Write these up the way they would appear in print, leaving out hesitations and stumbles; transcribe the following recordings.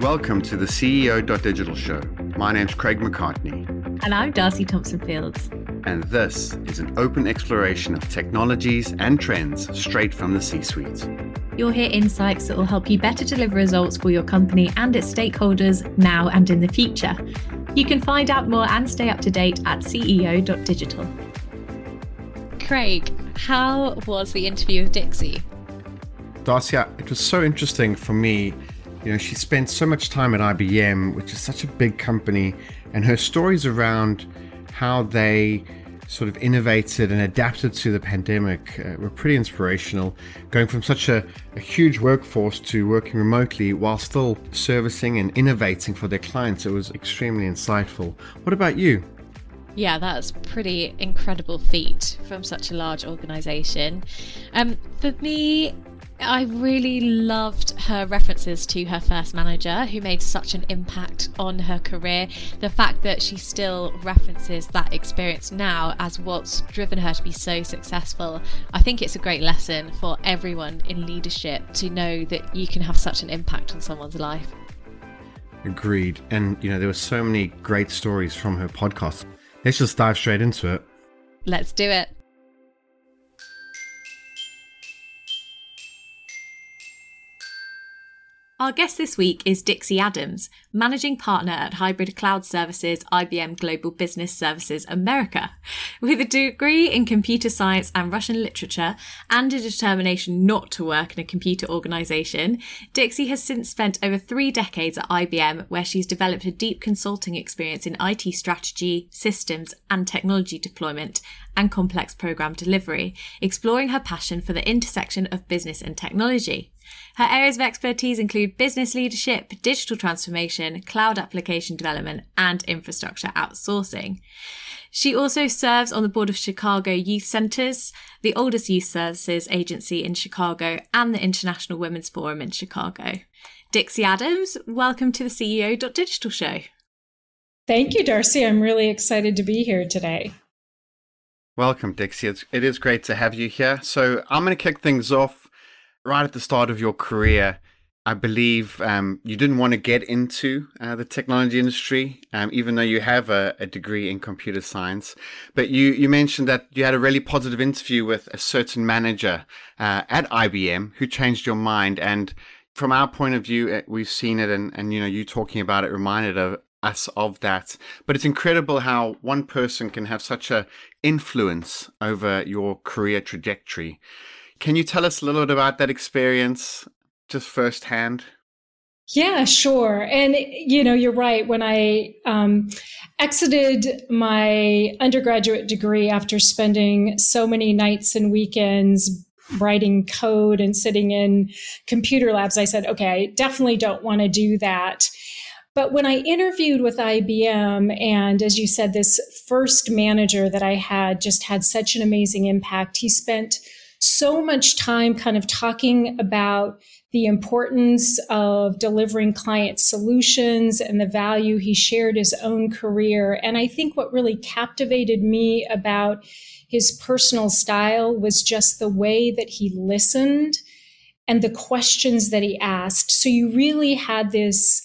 Welcome to the CEO.digital show. My name's Craig McCartney. And I'm Darcy Thompson-Fields. And this is an open exploration of technologies and trends straight from the C-suite. You'll hear insights that will help you better deliver results for your company and its stakeholders now and in the future. You can find out more and stay up to date at CEO.digital. Craig, how was the interview with Dixie? Darcy, it was so interesting for me. You know, she spent so much time at IBM, which is such a big company, and her stories around how they sort of innovated and adapted to the pandemic were pretty inspirational, going from such a huge workforce to working remotely while still servicing and innovating for their clients. It was extremely insightful. What about you? Yeah, that's pretty incredible feat from such a large organisation. For me, I really loved her references to her first manager who made such an impact on her career. The fact that she still references that experience now as what's driven her to be so successful. I think it's a great lesson for everyone in leadership to know that you can have such an impact on someone's life. Agreed. And, you know, there were so many great stories from her podcast. Let's just dive straight into it. Let's do it. Our guest this week is Dixie Adams, Managing Partner at Hybrid Cloud Services, IBM Global Business Services America. With a degree in computer science and Russian literature and a determination not to work in a computer organisation, Dixie has since spent over 3 decades at IBM, where she's developed a deep consulting experience in IT strategy, systems and technology deployment and complex programme delivery, exploring her passion for the intersection of business and technology. Her areas of expertise include business leadership, digital transformation, cloud application development, and infrastructure outsourcing. She also serves on the board of Chicago Youth Centers, the oldest youth services agency in Chicago, and the International Women's Forum in Chicago. Dixie Adams, welcome to the CEO.digital show. Thank you, Darcy. I'm really excited to be here today. Welcome, Dixie. It is great to have you here. So I'm going to kick things off. Right at the start of your career, I believe you didn't want to get into the technology industry, even though you have a degree in computer science. But you mentioned that you had a really positive interview with a certain manager at IBM who changed your mind. And from our point of view, we've seen it, and you know, you talking about it reminded us of that. But it's incredible how one person can have such an influence over your career trajectory. Can you tell us a little bit about that experience, just firsthand? Yeah, sure. And, you know, you're right. When I exited my undergraduate degree after spending so many nights and weekends writing code and sitting in computer labs, I said, okay, I definitely don't want to do that. But when I interviewed with IBM, and as you said, this first manager that I had just had such an amazing impact. He spent so much time kind of talking about the importance of delivering client solutions and the value. He shared his own career. And I think what really captivated me about his personal style was just the way that he listened and the questions that he asked. So you really had this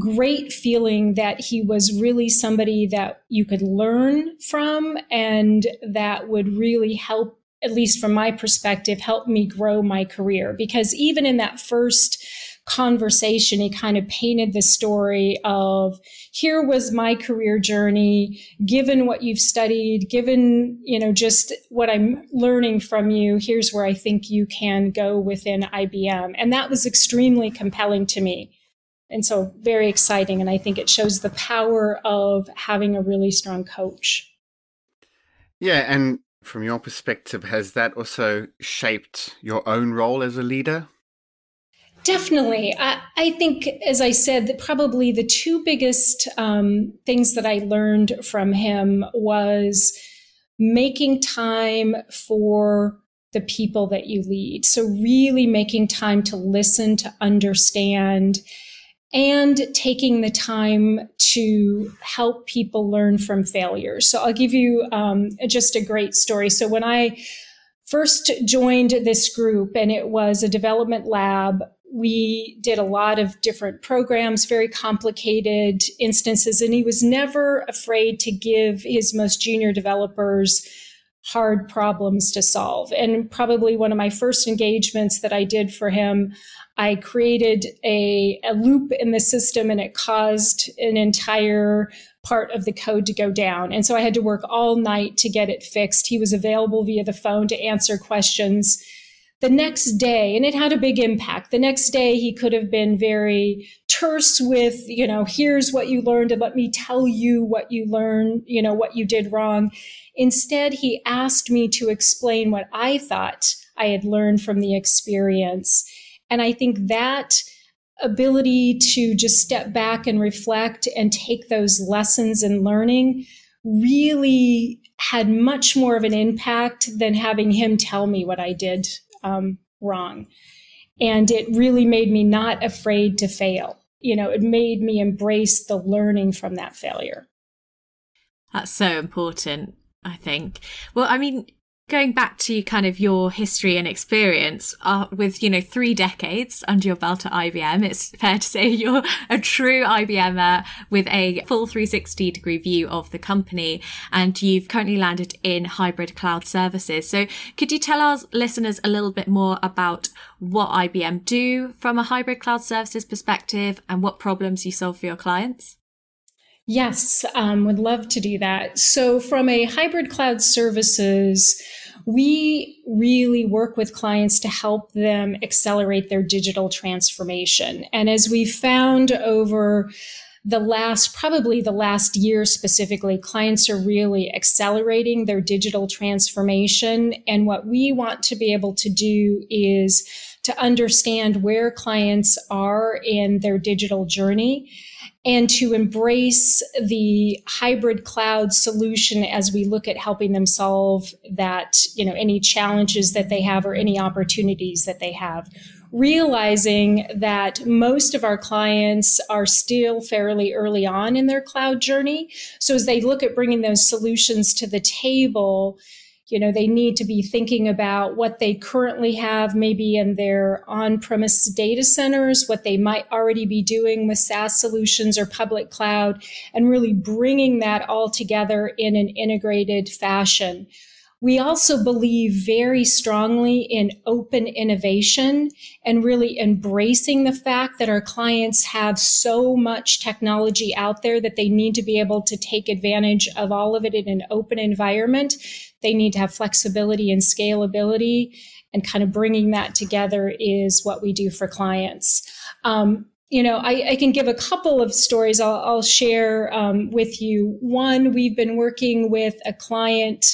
great feeling that he was really somebody that you could learn from and that would really help, at least from my perspective, helped me grow my career. Because even in that first conversation, he kind of painted the story of, here was my career journey, given what you've studied, given, you know, just what I'm learning from you, here's where I think you can go within IBM. And that was extremely compelling to me. And so very exciting. And I think it shows the power of having a really strong coach. Yeah. And from your perspective, has that also shaped your own role as a leader? Definitely. I think, as I said, that probably the 2 biggest things that I learned from him was making time for the people that you lead. So really making time to listen, to understand, and taking the time to help people learn from failure. So I'll give you just a great story. So when I first joined this group, and it was a development lab, We did a lot of different programs, very complicated instances, and he was never afraid to give his most junior developers hard problems to solve. And probably one of my first engagements that I did for him, I created a loop in the system, and it caused an entire part of the code to go down. And so I had to work all night to get it fixed. He was available via the phone to answer questions. The next day, and it had a big impact, the next day he could have been very terse with, you know, here's what you learned and let me tell you what you learned, you know, what you did wrong. Instead, he asked me to explain what I thought I had learned from the experience. And I think that ability to just step back and reflect and take those lessons and learning really had much more of an impact than having him tell me what I did wrong. And it really made me not afraid to fail. You know, it made me embrace the learning from that failure. That's so important, I think. Well, I mean, going back to kind of your history and experience with, you know, 3 decades under your belt at IBM, it's fair to say you're a true IBMer with a full 360-degree view of the company, and you've currently landed in Hybrid Cloud Services. So could you tell our listeners a little bit more about what IBM do from a Hybrid Cloud Services perspective and what problems you solve for your clients? Yes, would love to do that. So from a Hybrid Cloud Services, we really work with clients to help them accelerate their digital transformation. And as we found over the last year specifically, clients are really accelerating their digital transformation. And what we want to be able to do is to understand where clients are in their digital journey and to embrace the hybrid cloud solution as we look at helping them solve that, you know, any challenges that they have or any opportunities that they have. Realizing that most of our clients are still fairly early on in their cloud journey. So as they look at bringing those solutions to the table, you know, they need to be thinking about what they currently have maybe in their on-premise data centers, what they might already be doing with SaaS solutions or public cloud, and really bringing that all together in an integrated fashion. We also believe very strongly in open innovation and really embracing the fact that our clients have so much technology out there that they need to be able to take advantage of all of it in an open environment. They need to have flexibility and scalability, and kind of bringing that together is what we do for clients. You know, I can give a couple of stories I'll share with you. One, we've been working with a client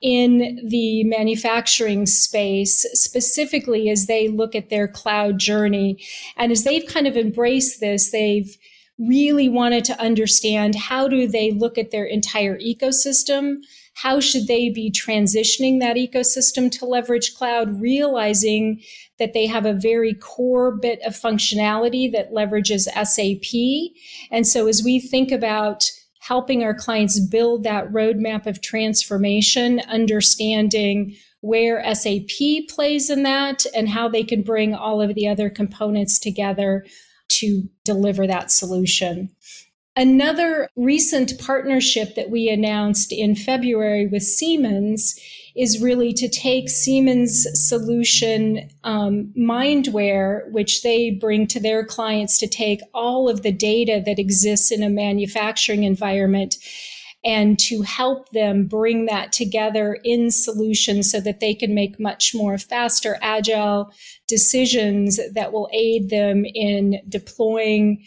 in the manufacturing space, specifically as they look at their cloud journey. And as they've kind of embraced this, they've really wanted to understand how do they look at their entire ecosystem? How should they be transitioning that ecosystem to leverage cloud, realizing that they have a very core bit of functionality that leverages SAP. And so as we think about helping our clients build that roadmap of transformation, understanding where SAP plays in that and how they can bring all of the other components together to deliver that solution. Another recent partnership that we announced in February with Siemens is really to take Siemens' solution Mindware, which they bring to their clients to take all of the data that exists in a manufacturing environment and to help them bring that together in solutions so that they can make much more faster, agile decisions that will aid them in deploying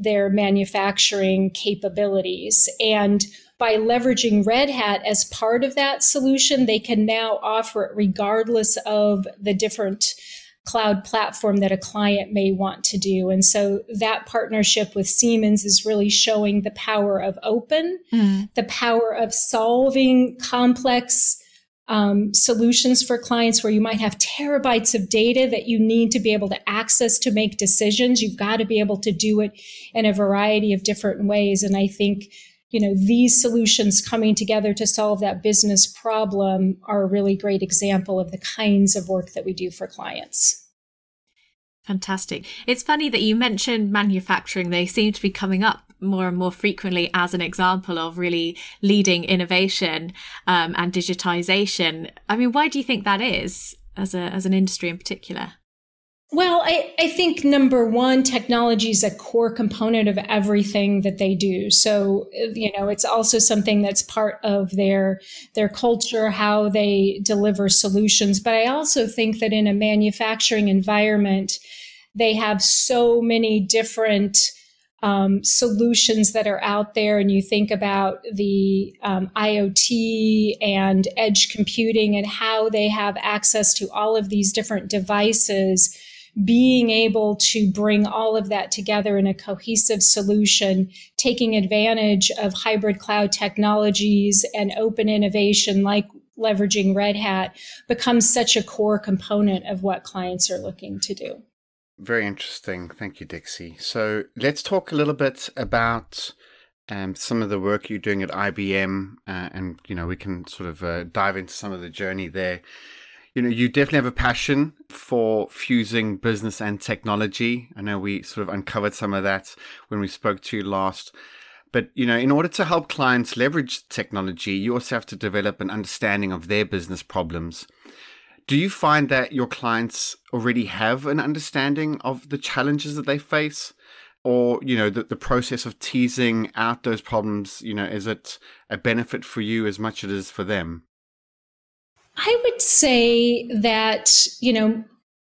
their manufacturing capabilities. And by leveraging Red Hat as part of that solution, they can now offer it regardless of the different cloud platform that a client may want to do. And so that partnership with Siemens is really showing the power of open, the power of solving complex solutions for clients where you might have terabytes of data that you need to be able to access to make decisions. You've got to be able to do it in a variety of different ways. And I think, you know, these solutions coming together to solve that business problem are a really great example of the kinds of work that we do for clients. Fantastic. It's funny that you mentioned manufacturing. They seem to be coming up more and more frequently as an example of really leading innovation and digitization. I mean, why do you think that is as an industry in particular? Well, I think number one, technology is a core component of everything that they do. So, you know, it's also something that's part of their culture, how they deliver solutions. But I also think that in a manufacturing environment, they have so many different solutions that are out there. And you think about the IoT and edge computing and how they have access to all of these different devices, being able to bring all of that together in a cohesive solution, taking advantage of hybrid cloud technologies and open innovation like leveraging Red Hat becomes such a core component of what clients are looking to do. Very interesting. Thank you, Dixie. So let's talk a little bit about some of the work you're doing at IBM, and you know we can sort of dive into some of the journey there. You know, you definitely have a passion for fusing business and technology. I know we sort of uncovered some of that when we spoke to you last. But, you know, in order to help clients leverage technology, you also have to develop an understanding of their business problems. Do you find that your clients already have an understanding of the challenges that they face, or, you know, the process of teasing out those problems, you know, is it a benefit for you as much as it is for them? I would say that, you know,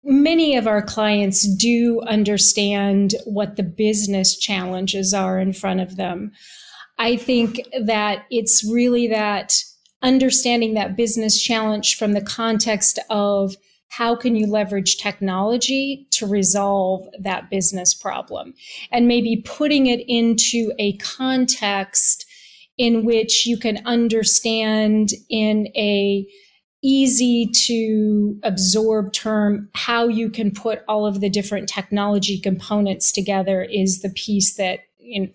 many of our clients do understand what the business challenges are in front of them. I think that it's really that understanding that business challenge from the context of how can you leverage technology to resolve that business problem, and maybe putting it into a context in which you can understand in a easy to absorb term how you can put all of the different technology components together is the piece that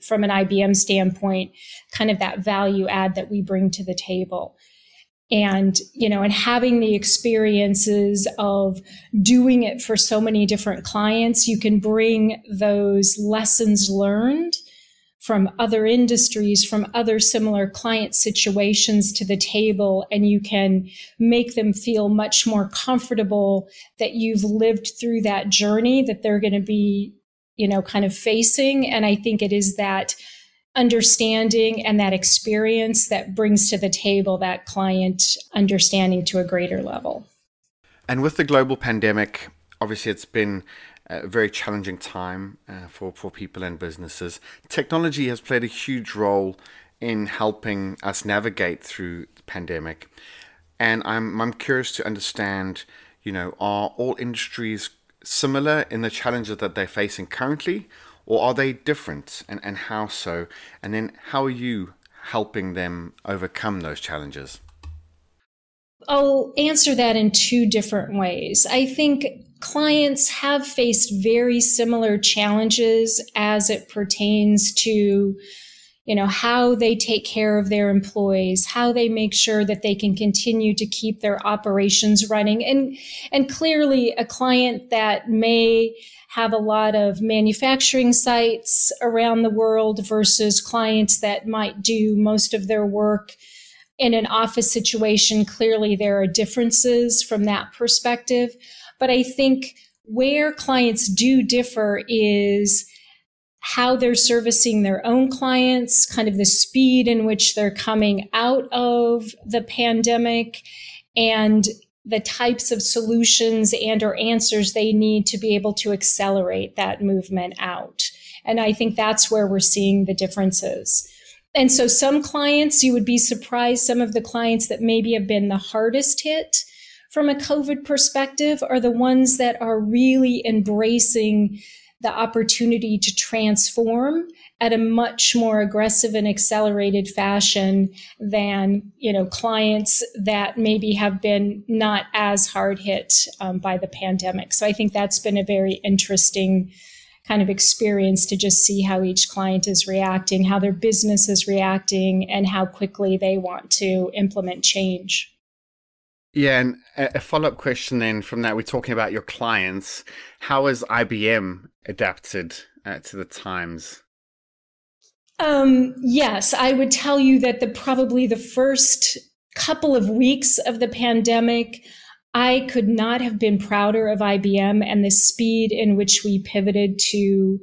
from an IBM standpoint, kind of that value add that we bring to the table. And, you know, and having the experiences of doing it for so many different clients, you can bring those lessons learned from other industries, from other similar client situations to the table, and you can make them feel much more comfortable that you've lived through that journey that they're going to be, you know, kind of facing. And I think it is that understanding and that experience that brings to the table that client understanding to a greater level. And with the global pandemic, obviously it's been a very challenging time for people and businesses. Technology has played a huge role in helping us navigate through the pandemic. And I'm curious to understand, you know, are all industries similar in the challenges that they're facing currently, or are they different, and how so? And then how are you helping them overcome those challenges? I'll answer that in two different ways. I think clients have faced very similar challenges as it pertains to, you know, how they take care of their employees, how they make sure that they can continue to keep their operations running. And clearly a client that may have a lot of manufacturing sites around the world versus clients that might do most of their work in an office situation, clearly there are differences from that perspective. But I think where clients do differ is how they're servicing their own clients, kind of the speed in which they're coming out of the pandemic, and the types of solutions and or answers they need to be able to accelerate that movement out. And I think that's where we're seeing the differences. And so some clients, you would be surprised, some of the clients that maybe have been the hardest hit from a COVID perspective are the ones that are really embracing the opportunity to transform at a much more aggressive and accelerated fashion than, you know, clients that maybe have been not as hard hit by the pandemic. So I think that's been a very interesting kind of experience to just see how each client is reacting, how their business is reacting, and how quickly they want to implement change. Yeah, and a follow-up question then from that, we're talking about your clients. How has IBM adapted to the times? Yes, I would tell you that probably the first couple of weeks of the pandemic, I could not have been prouder of IBM and the speed in which we pivoted to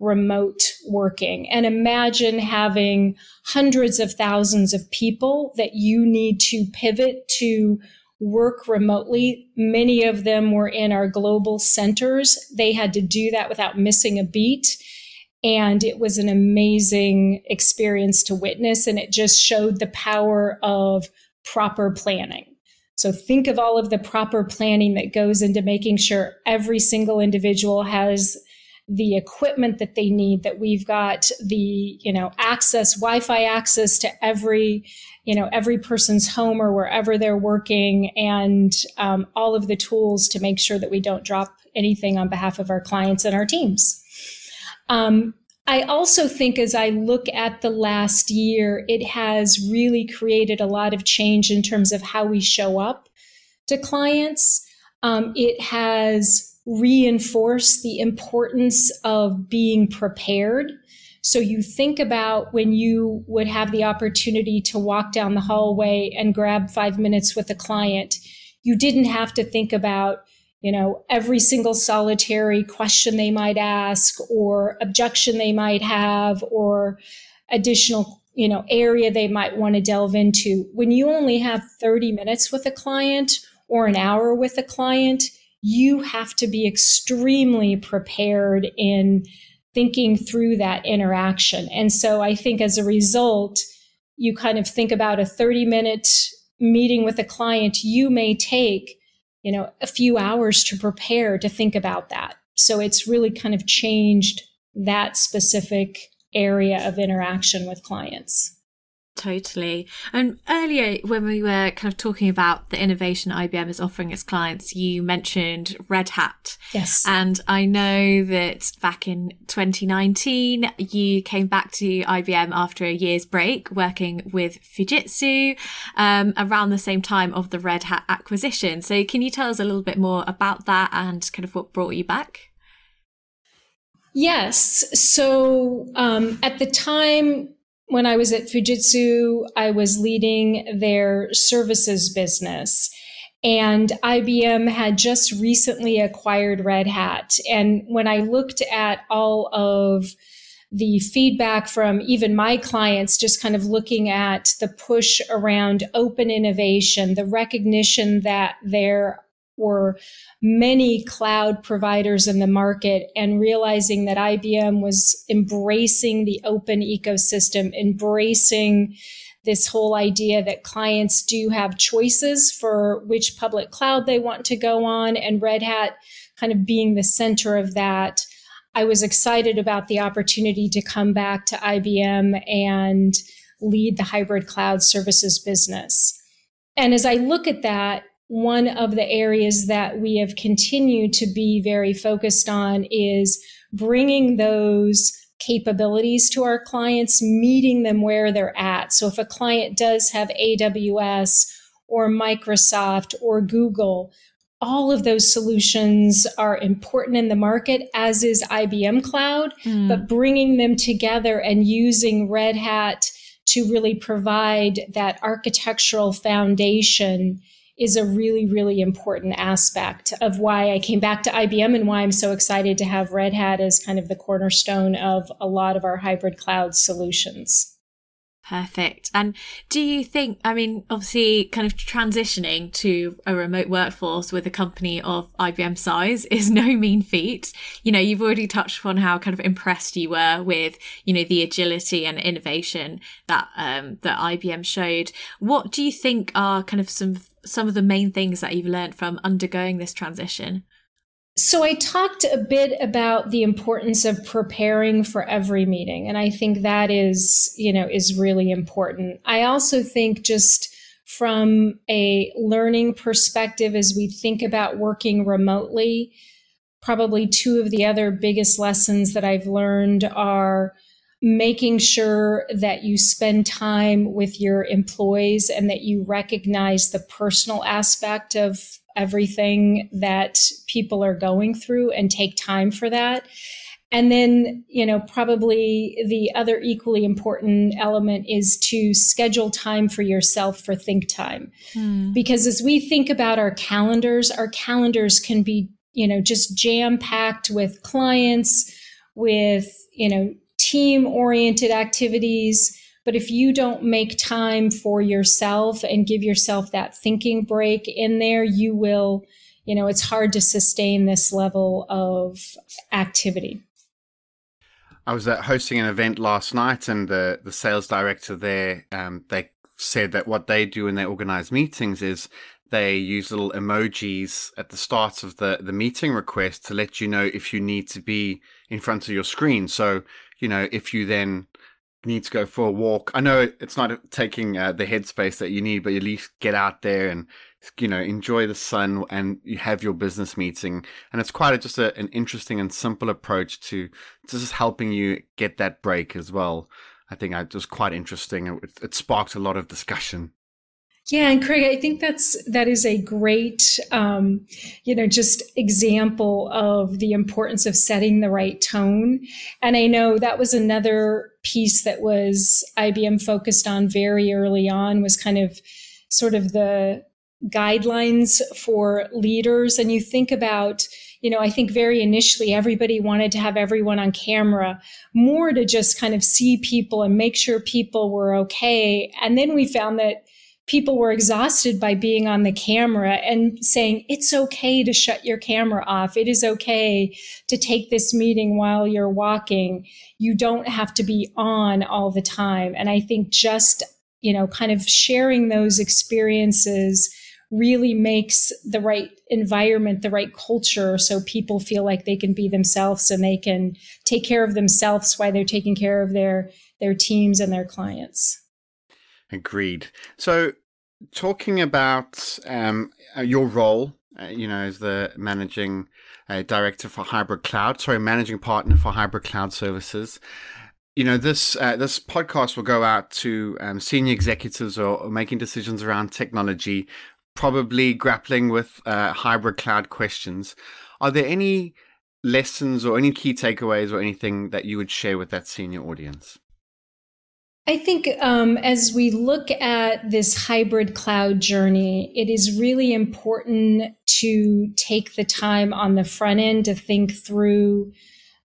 remote working. And imagine having hundreds of thousands of people that you need to pivot to work remotely. Many of them were in our global centers. They had to do that without missing a beat. And it was an amazing experience to witness. And it just showed the power of proper planning. So think of all of the proper planning that goes into making sure every single individual has the equipment that they need, that we've got the, access, Wi-Fi access to every person's home or wherever they're working, and all of the tools to make sure that we don't drop anything on behalf of our clients and our teams. I also think as I look at the last year, it has really created a lot of change in terms of how we show up to clients. It has reinforce the importance of being prepared. So you think about when you would have the opportunity to walk down the hallway and grab 5 minutes with a client, you didn't have to think about, every single solitary question they might ask or objection they might have or additional, area they might want to delve into. When you only have 30 minutes with a client or an hour with a client, you have to be extremely prepared in thinking through that interaction. And so I think as a result, you kind of think about a 30-minute meeting with a client, you may take, a few hours to prepare to think about that. So it's really kind of changed that specific area of interaction with clients. Totally. And earlier when we were kind of talking about the innovation IBM is offering its clients, you mentioned Red Hat. Yes. And I know that back in 2019, you came back to IBM after a year's break working with Fujitsu around the same time of the Red Hat acquisition. So can you tell us a little bit more about that and kind of what brought you back? Yes. So at the time, when I was at Fujitsu, I was leading their services business, and IBM had just recently acquired Red Hat. And when I looked at all of the feedback from even my clients, just kind of looking at the push around open innovation, the recognition that there were many cloud providers in the market, and realizing that IBM was embracing the open ecosystem, embracing this whole idea that clients do have choices for which public cloud they want to go on, and Red Hat kind of being the center of that. I was excited about the opportunity to come back to IBM and lead the hybrid cloud services business. And as I look at that, one of the areas that we have continued to be very focused on is bringing those capabilities to our clients, meeting them where they're at. So if a client does have AWS or Microsoft or Google, all of those solutions are important in the market, as is IBM Cloud, but bringing them together and using Red Hat to really provide that architectural foundation is a really, really important aspect of why I came back to IBM and why I'm so excited to have Red Hat as kind of the cornerstone of a lot of our hybrid cloud solutions. Perfect. And do you think, obviously kind of transitioning to a remote workforce with a company of IBM size is no mean feat. You've already touched upon how kind of impressed you were with, the agility and innovation that that IBM showed. What do you think are kind of some of the main things that you've learned from undergoing this transition? So I talked a bit about the importance of preparing for every meeting. And I think that is really important. I also think just from a learning perspective, as we think about working remotely, probably two of the other biggest lessons that I've learned are making sure that you spend time with your employees and that you recognize the personal aspect of everything that people are going through and take time for that. And then, you know, probably the other equally important element is to schedule time for yourself for think time. Because as we think about our calendars can be, you know, just jam-packed with clients, with, you know, team-oriented activities. But if you don't make time for yourself and give yourself that thinking break in there, you will, you know, it's hard to sustain this level of activity. I was hosting an event last night, and the sales director there, they said that what they do when they organize meetings is they use little emojis at the start of the meeting request to let you know if you need to be in front of your screen. So, you know, if you then need to go for a walk, I know it's not taking the headspace that you need, but at least get out there and, you know, enjoy the sun and you have your business meeting. And it's quite an interesting and simple approach to just helping you get that break as well. I think it was quite interesting. It sparked a lot of discussion. Yeah. And Craig, I think that is a great, you know, just example of the importance of setting the right tone. And I know that was another piece that was IBM focused on very early on, was kind of sort of the guidelines for leaders. And you think about, you know, I think very initially everybody wanted to have everyone on camera, more to just kind of see people and make sure people were okay. And then we found that people were exhausted by being on the camera and saying, it's okay to shut your camera off. It is okay to take this meeting while you're walking. You don't have to be on all the time. And I think just, you know, kind of sharing those experiences really makes the right environment, the right culture, so people feel like they can be themselves and they can take care of themselves while they're taking care of their teams and their clients. Agreed. So talking about your role, you know, as the managing director for managing partner for Hybrid Cloud Services, you know, this podcast will go out to senior executives or making decisions around technology, probably grappling with hybrid cloud questions. Are there any lessons or any key takeaways or anything that you would share with that senior audience? I think as we look at this hybrid cloud journey, it is really important to take the time on the front end to think through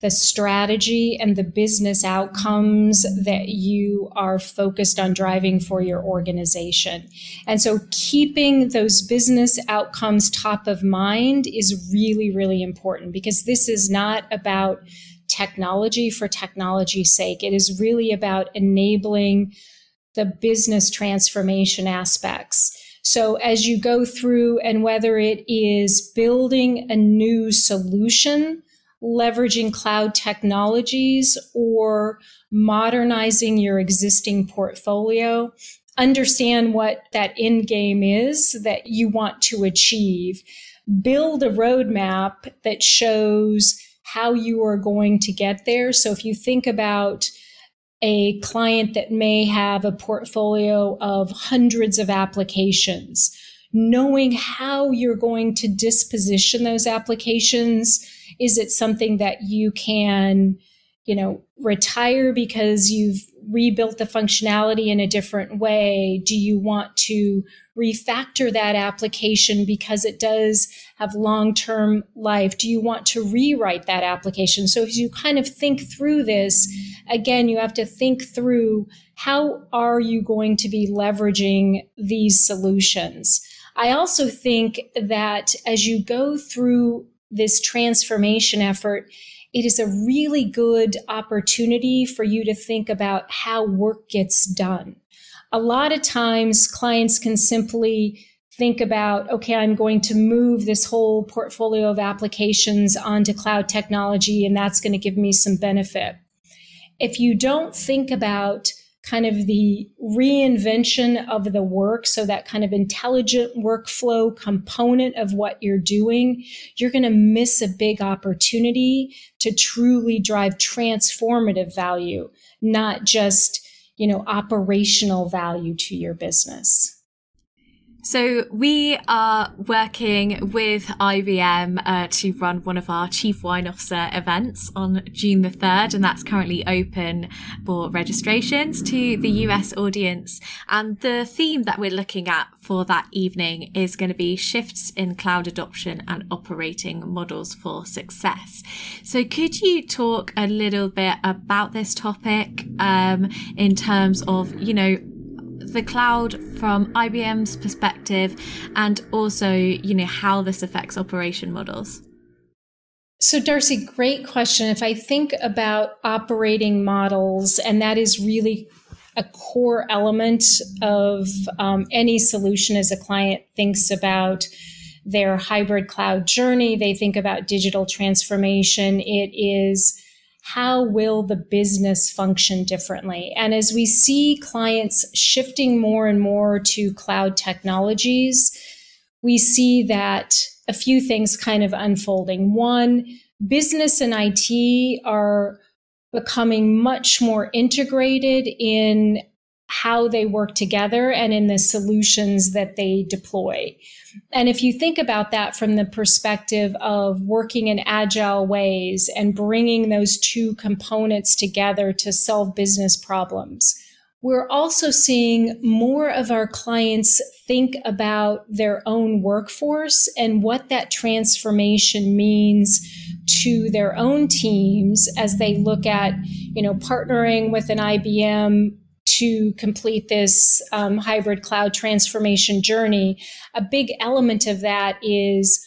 the strategy and the business outcomes that you are focused on driving for your organization. And so keeping those business outcomes top of mind is really, really important, because this is not about technology for technology's sake. It is really about enabling the business transformation aspects. So as you go through, and whether it is building a new solution, leveraging cloud technologies, or modernizing your existing portfolio, understand what that end game is that you want to achieve. Build a roadmap that shows how you are going to get there. So if you think about a client that may have a portfolio of hundreds of applications, knowing how you're going to disposition those applications. Is it something that you can, you know, retire because you've rebuilt the functionality in a different way? Do you want to refactor that application because it does have long-term life? Do you want to rewrite that application? So as you kind of think through this, again, you have to think through, how are you going to be leveraging these solutions? I also think that as you go through this transformation effort, it is a really good opportunity for you to think about how work gets done. A lot of times clients can simply think about, okay, I'm going to move this whole portfolio of applications onto cloud technology, and that's going to give me some benefit. If you don't think about kind of the reinvention of the work. So that kind of intelligent workflow component of what you're doing, you're going to miss a big opportunity to truly drive transformative value, not just, you know, operational value to your business. So we are working with IBM to run one of our Chief Wine Officer events on June the 3rd, and that's currently open for registrations to the US audience. And the theme that we're looking at for that evening is going to be shifts in cloud adoption and operating models for success. So could you talk a little bit about this topic in terms of, you know, the cloud from IBM's perspective, and also, you know, how this affects operation models? So Darcy, great question. If I think about operating models, and that is really a core element of any solution as a client thinks about their hybrid cloud journey, they think about digital transformation, it is how will the business function differently? And as we see clients shifting more and more to cloud technologies, we see that a few things kind of unfolding. One, business and IT are becoming much more integrated in how they work together and in the solutions that they deploy. And if you think about that from the perspective of working in agile ways and bringing those two components together to solve business problems, we're also seeing more of our clients think about their own workforce and what that transformation means to their own teams as they look at, you know, partnering with an IBM to complete this hybrid cloud transformation journey. A big element of that is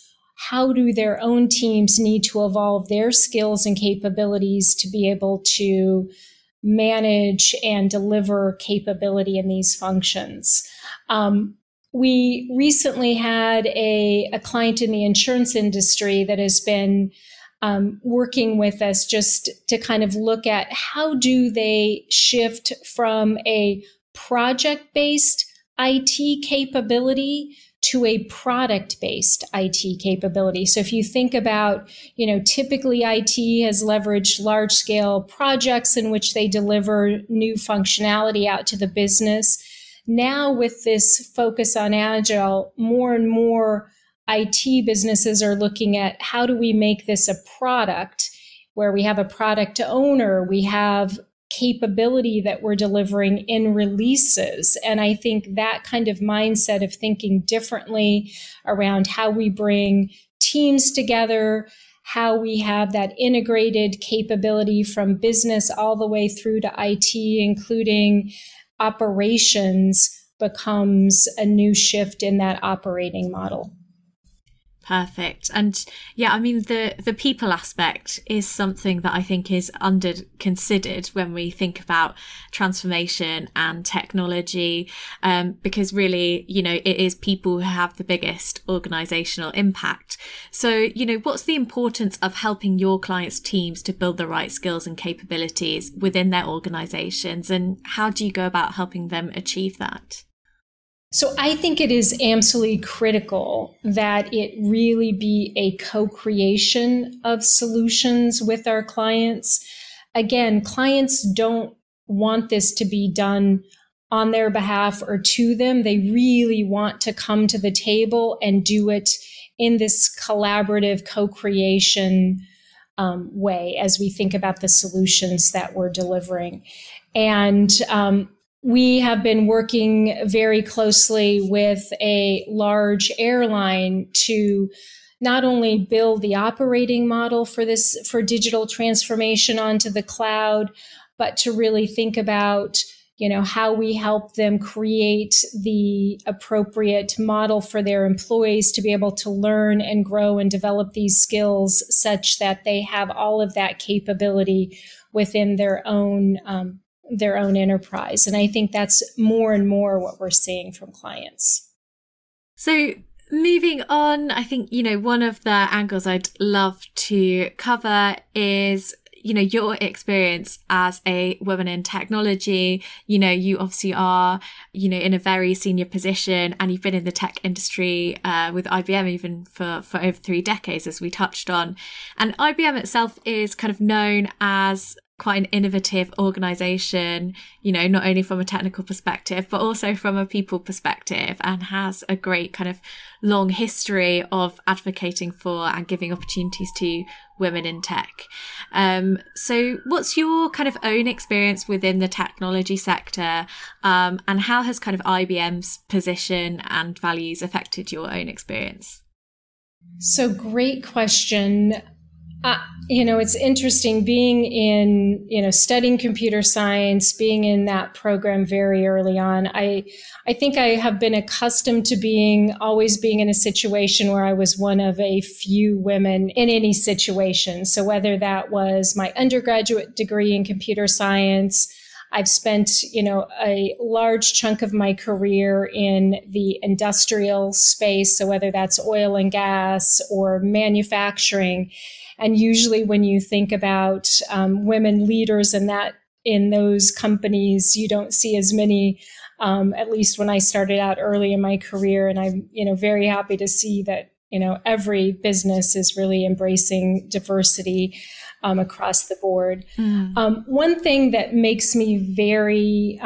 how do their own teams need to evolve their skills and capabilities to be able to manage and deliver capability in these functions. We recently had a client in the insurance industry that has been working with us just to kind of look at how do they shift from a project-based IT capability to a product-based IT capability. So if you think about, you know, typically IT has leveraged large-scale projects in which they deliver new functionality out to the business. Now with this focus on agile, more and more IT businesses are looking at how do we make this a product where we have a product owner, we have capability that we're delivering in releases. And I think that kind of mindset of thinking differently around how we bring teams together, how we have that integrated capability from business all the way through to IT, including operations, becomes a new shift in that operating model. Perfect. And yeah, I mean, the people aspect is something that I think is under-considered when we think about transformation and technology, because really, you know, it is people who have the biggest organizational impact. So, you know, what's the importance of helping your clients' teams to build the right skills and capabilities within their organizations? And how do you go about helping them achieve that? So I think it is absolutely critical that it really be a co-creation of solutions with our clients. Again, clients don't want this to be done on their behalf or to them. They really want to come to the table and do it in this collaborative co-creation way as we think about the solutions that we're delivering. And we have been working very closely with a large airline to not only build the operating model for this, for digital transformation onto the cloud, but to really think about, you know, how we help them create the appropriate model for their employees to be able to learn and grow and develop these skills such that they have all of that capability within their own enterprise. And I think that's more and more what we're seeing from clients. So moving on, I think, you know, one of the angles I'd love to cover is, you know, your experience as a woman in technology. You know, you obviously are, you know, in a very senior position, and you've been in the tech industry with IBM even for over 3 decades, as we touched on. And IBM itself is kind of known as quite an innovative organization, you know, not only from a technical perspective, but also from a people perspective, and has a great kind of long history of advocating for and giving opportunities to women in tech. So what's your kind of own experience within the technology sector, and how has kind of IBM's position and values affected your own experience? So great question. You know, it's interesting being in, you know, studying computer science, being in that program very early on. I think I have been accustomed to always being in a situation where I was one of a few women in any situation. So whether that was my undergraduate degree in computer science, I've spent, you know, a large chunk of my career in the industrial space. So whether that's oil and gas or manufacturing. And usually when you think about women leaders in those companies, you don't see as many, at least when I started out early in my career. And I'm, you know, very happy to see that, you know, every business is really embracing diversity across the board. Mm. One thing that makes me very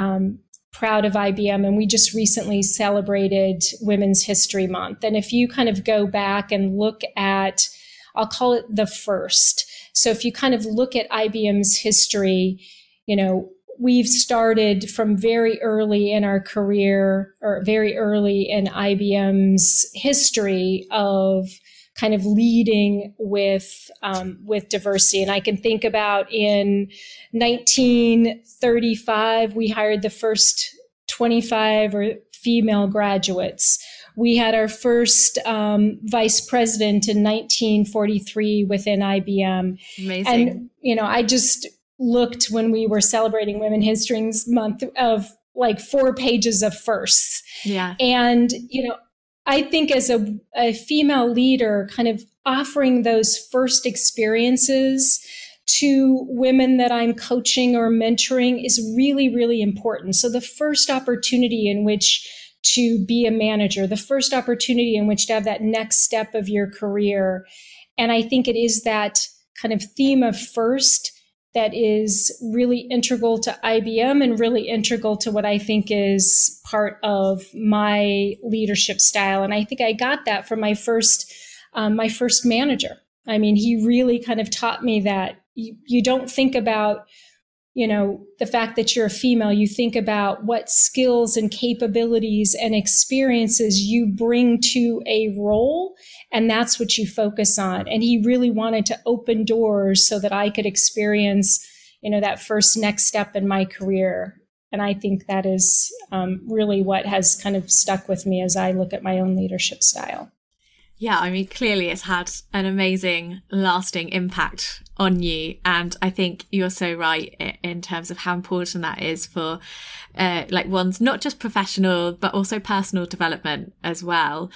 proud of IBM, and we just recently celebrated Women's History Month. And if you kind of go back and look at, I'll call it the first. So if you kind of look at IBM's history, you know, we've started from very early in our career, or very early in IBM's history, of kind of leading with diversity. And I can think about in 1935, we hired the first 25 female graduates. We had our first vice president in 1943 within IBM. Amazing. And, you know, I just looked when we were celebrating Women's History Month of like 4 pages of firsts. Yeah. And, you know, I think as a female leader, kind of offering those first experiences to women that I'm coaching or mentoring is really, really important. So the first opportunity in which to be a manager, the first opportunity in which to have that next step of your career. And I think it is that kind of theme of first that is really integral to IBM and really integral to what I think is part of my leadership style. And I think I got that from my first manager. I mean, he really kind of taught me that you don't think about, you know, the fact that you're a female, you think about what skills and capabilities and experiences you bring to a role, and that's what you focus on. And he really wanted to open doors so that I could experience, you know, that first next step in my career. And I think that is really what has kind of stuck with me as I look at my own leadership style. Yeah, I mean, clearly it's had an amazing, lasting impact on you. And I think you're so right in terms of how important that is for like one's not just professional, but also personal development as well.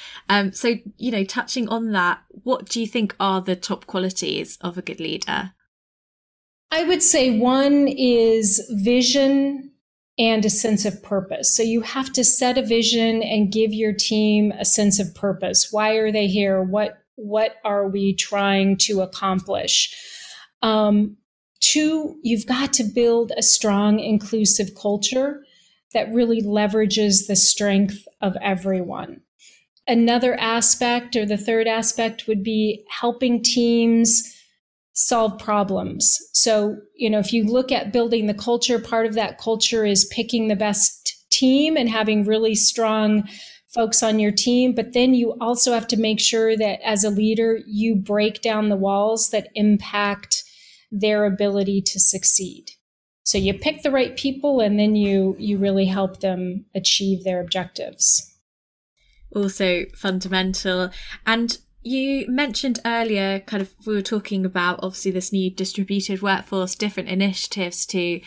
So, you know, touching on that, what do you think are the top qualities of a good leader? I would say one is vision and a sense of purpose. So you have to set a vision and give your team a sense of purpose. Why are they here? What are we trying to accomplish? 2, you've got to build a strong, inclusive culture that really leverages the strength of everyone. Another aspect, or the third aspect, would be helping teams solve problems. So, you know, if you look at building the culture, part of that culture is picking the best team and having really strong folks on your team. But then you also have to make sure that as a leader, you break down the walls that impact their ability to succeed. So you pick the right people, and then you really help them achieve their objectives. Also fundamental. And you mentioned earlier, kind of, we were talking about obviously this new distributed workforce, different initiatives to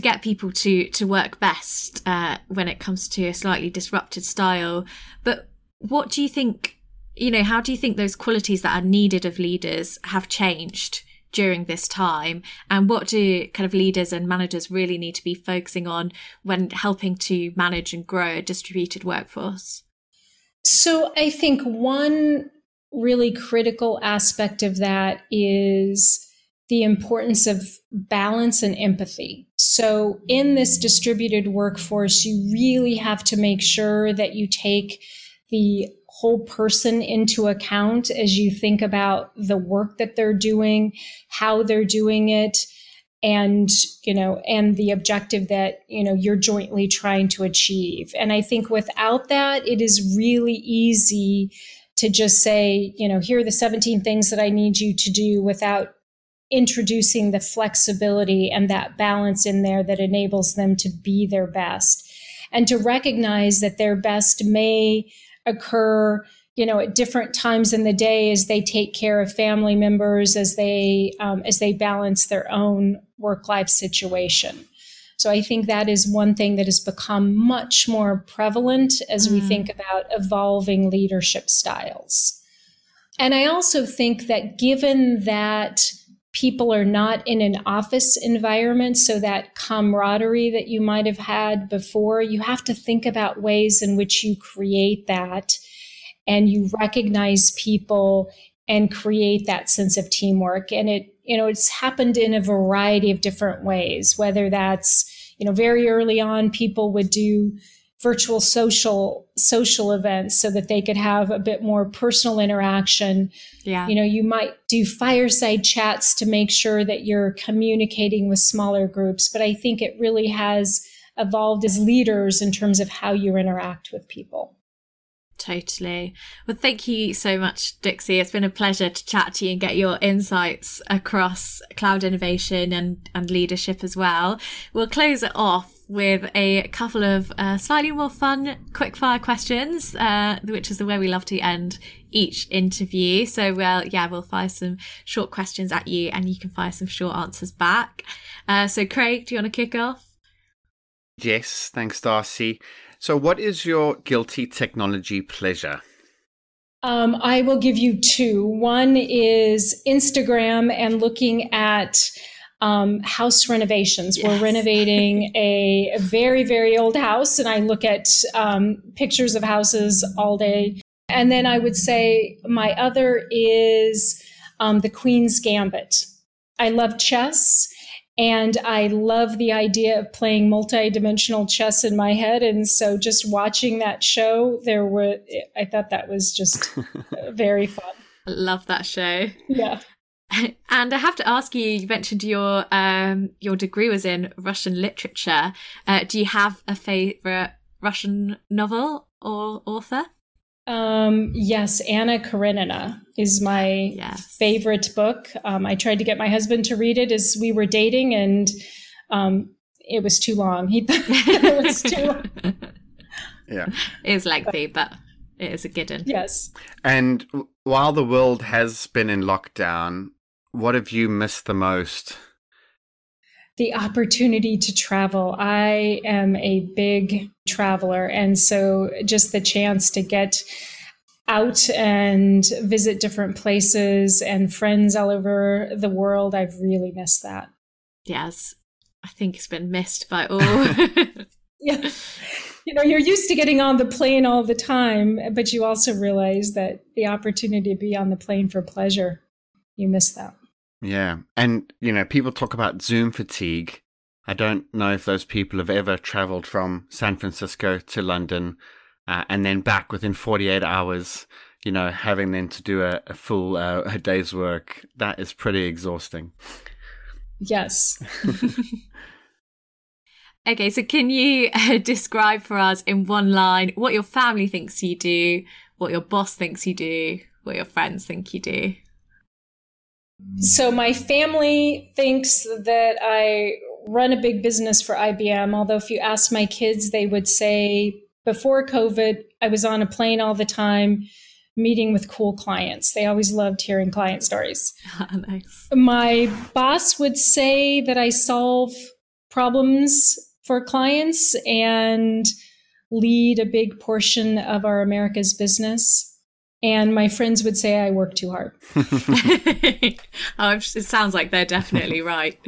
get people to work best when it comes to a slightly disrupted style. But what do you think, you know, how do you think those qualities that are needed of leaders have changed during this time, and what do kind of leaders and managers really need to be focusing on when helping to manage and grow a distributed workforce? So I think one really critical aspect of that is the importance of balance and empathy. So in this distributed workforce, you really have to make sure that you take the whole person into account as you think about the work that they're doing, how they're doing it, and, you know, and the objective that, you know, you're jointly trying to achieve. And I think without that, it is really easy to just say, you know, here are the 17 things that I need you to do, without introducing the flexibility and that balance in there that enables them to be their best, and to recognize that their best may occur, you know, at different times in the day as they take care of family members, as they balance their own work-life situation. So I think that is one thing that has become much more prevalent as we think about evolving leadership styles. And I also think that given that people are not in an office environment, so that camaraderie that you might have had before, you have to think about ways in which you create that, and you recognize people and create that sense of teamwork. And it, you know, it's happened in a variety of different ways, whether that's, you know, very early on, people would do virtual social events so that they could have a bit more personal interaction. Yeah. You know, you might do fireside chats to make sure that you're communicating with smaller groups. But I think it really has evolved as leaders in terms of how you interact with people. Totally. Well, thank you so much, Dixie. It's been a pleasure to chat to you and get your insights across cloud innovation and leadership as well. We'll close it off with a couple of slightly more fun quickfire questions, which is the way we love to end each interview. So, we'll fire some short questions at you and you can fire some short answers back. So, Craig, do you want to kick off? Yes, thanks, Darcy. So what is your guilty technology pleasure? I will give you two. One is Instagram and looking at house renovations. Yes. We're renovating a very, very old house, and I look at pictures of houses all day. And then I would say my other is the Queen's Gambit. I love chess. And I love the idea of playing multi-dimensional chess in my head. And so just watching that show, I thought that was just very fun. I love that show. Yeah. And I have to ask you, you mentioned your degree was in Russian literature. Do you have a favorite Russian novel or author? Yes, Anna Karenina is my favorite book. I tried to get my husband to read it as we were dating, and it was too long. He thought it was too long. Yeah. It's lengthy, but it is a good one. Yes. And while the world has been in lockdown, what have you missed the most? The opportunity to travel. I am a big traveler. And so just the chance to get out and visit different places and friends all over the world, I've really missed that. Yes, I think it's been missed by all. Yeah. You know, you're used to getting on the plane all the time, but you also realize that the opportunity to be on the plane for pleasure, you miss that. Yeah. And, you know, people talk about Zoom fatigue. I don't know if those people have ever traveled from San Francisco to London and then back within 48 hours, you know, having then to do a full a day's work. That is pretty exhausting. Yes. Okay. So can you describe for us in one line what your family thinks you do, what your boss thinks you do, what your friends think you do? So my family thinks that I run a big business for IBM, although if you ask my kids, they would say before COVID, I was on a plane all the time meeting with cool clients. They always loved hearing client stories. Nice. My boss would say that I solve problems for clients and lead a big portion of our America's business. And my friends would say I work too hard. It sounds like they're definitely right.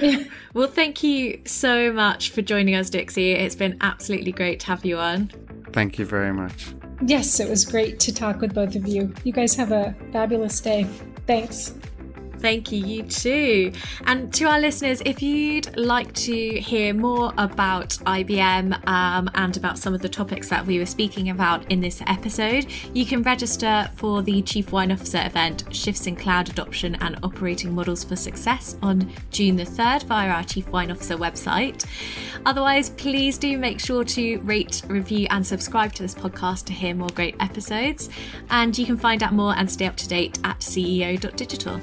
Yeah. Well, thank you so much for joining us, Dixie. It's been absolutely great to have you on. Thank you very much. Yes, it was great to talk with both of you. You guys have a fabulous day. Thanks. Thank you, you too. And to our listeners, if you'd like to hear more about IBM and about some of the topics that we were speaking about in this episode, you can register for the Chief Wine Officer event, Shifts in Cloud Adoption and Operating Models for Success, on June the 3rd via our Chief Wine Officer website. Otherwise, please do make sure to rate, review and subscribe to this podcast to hear more great episodes. And you can find out more and stay up to date at CEO.digital.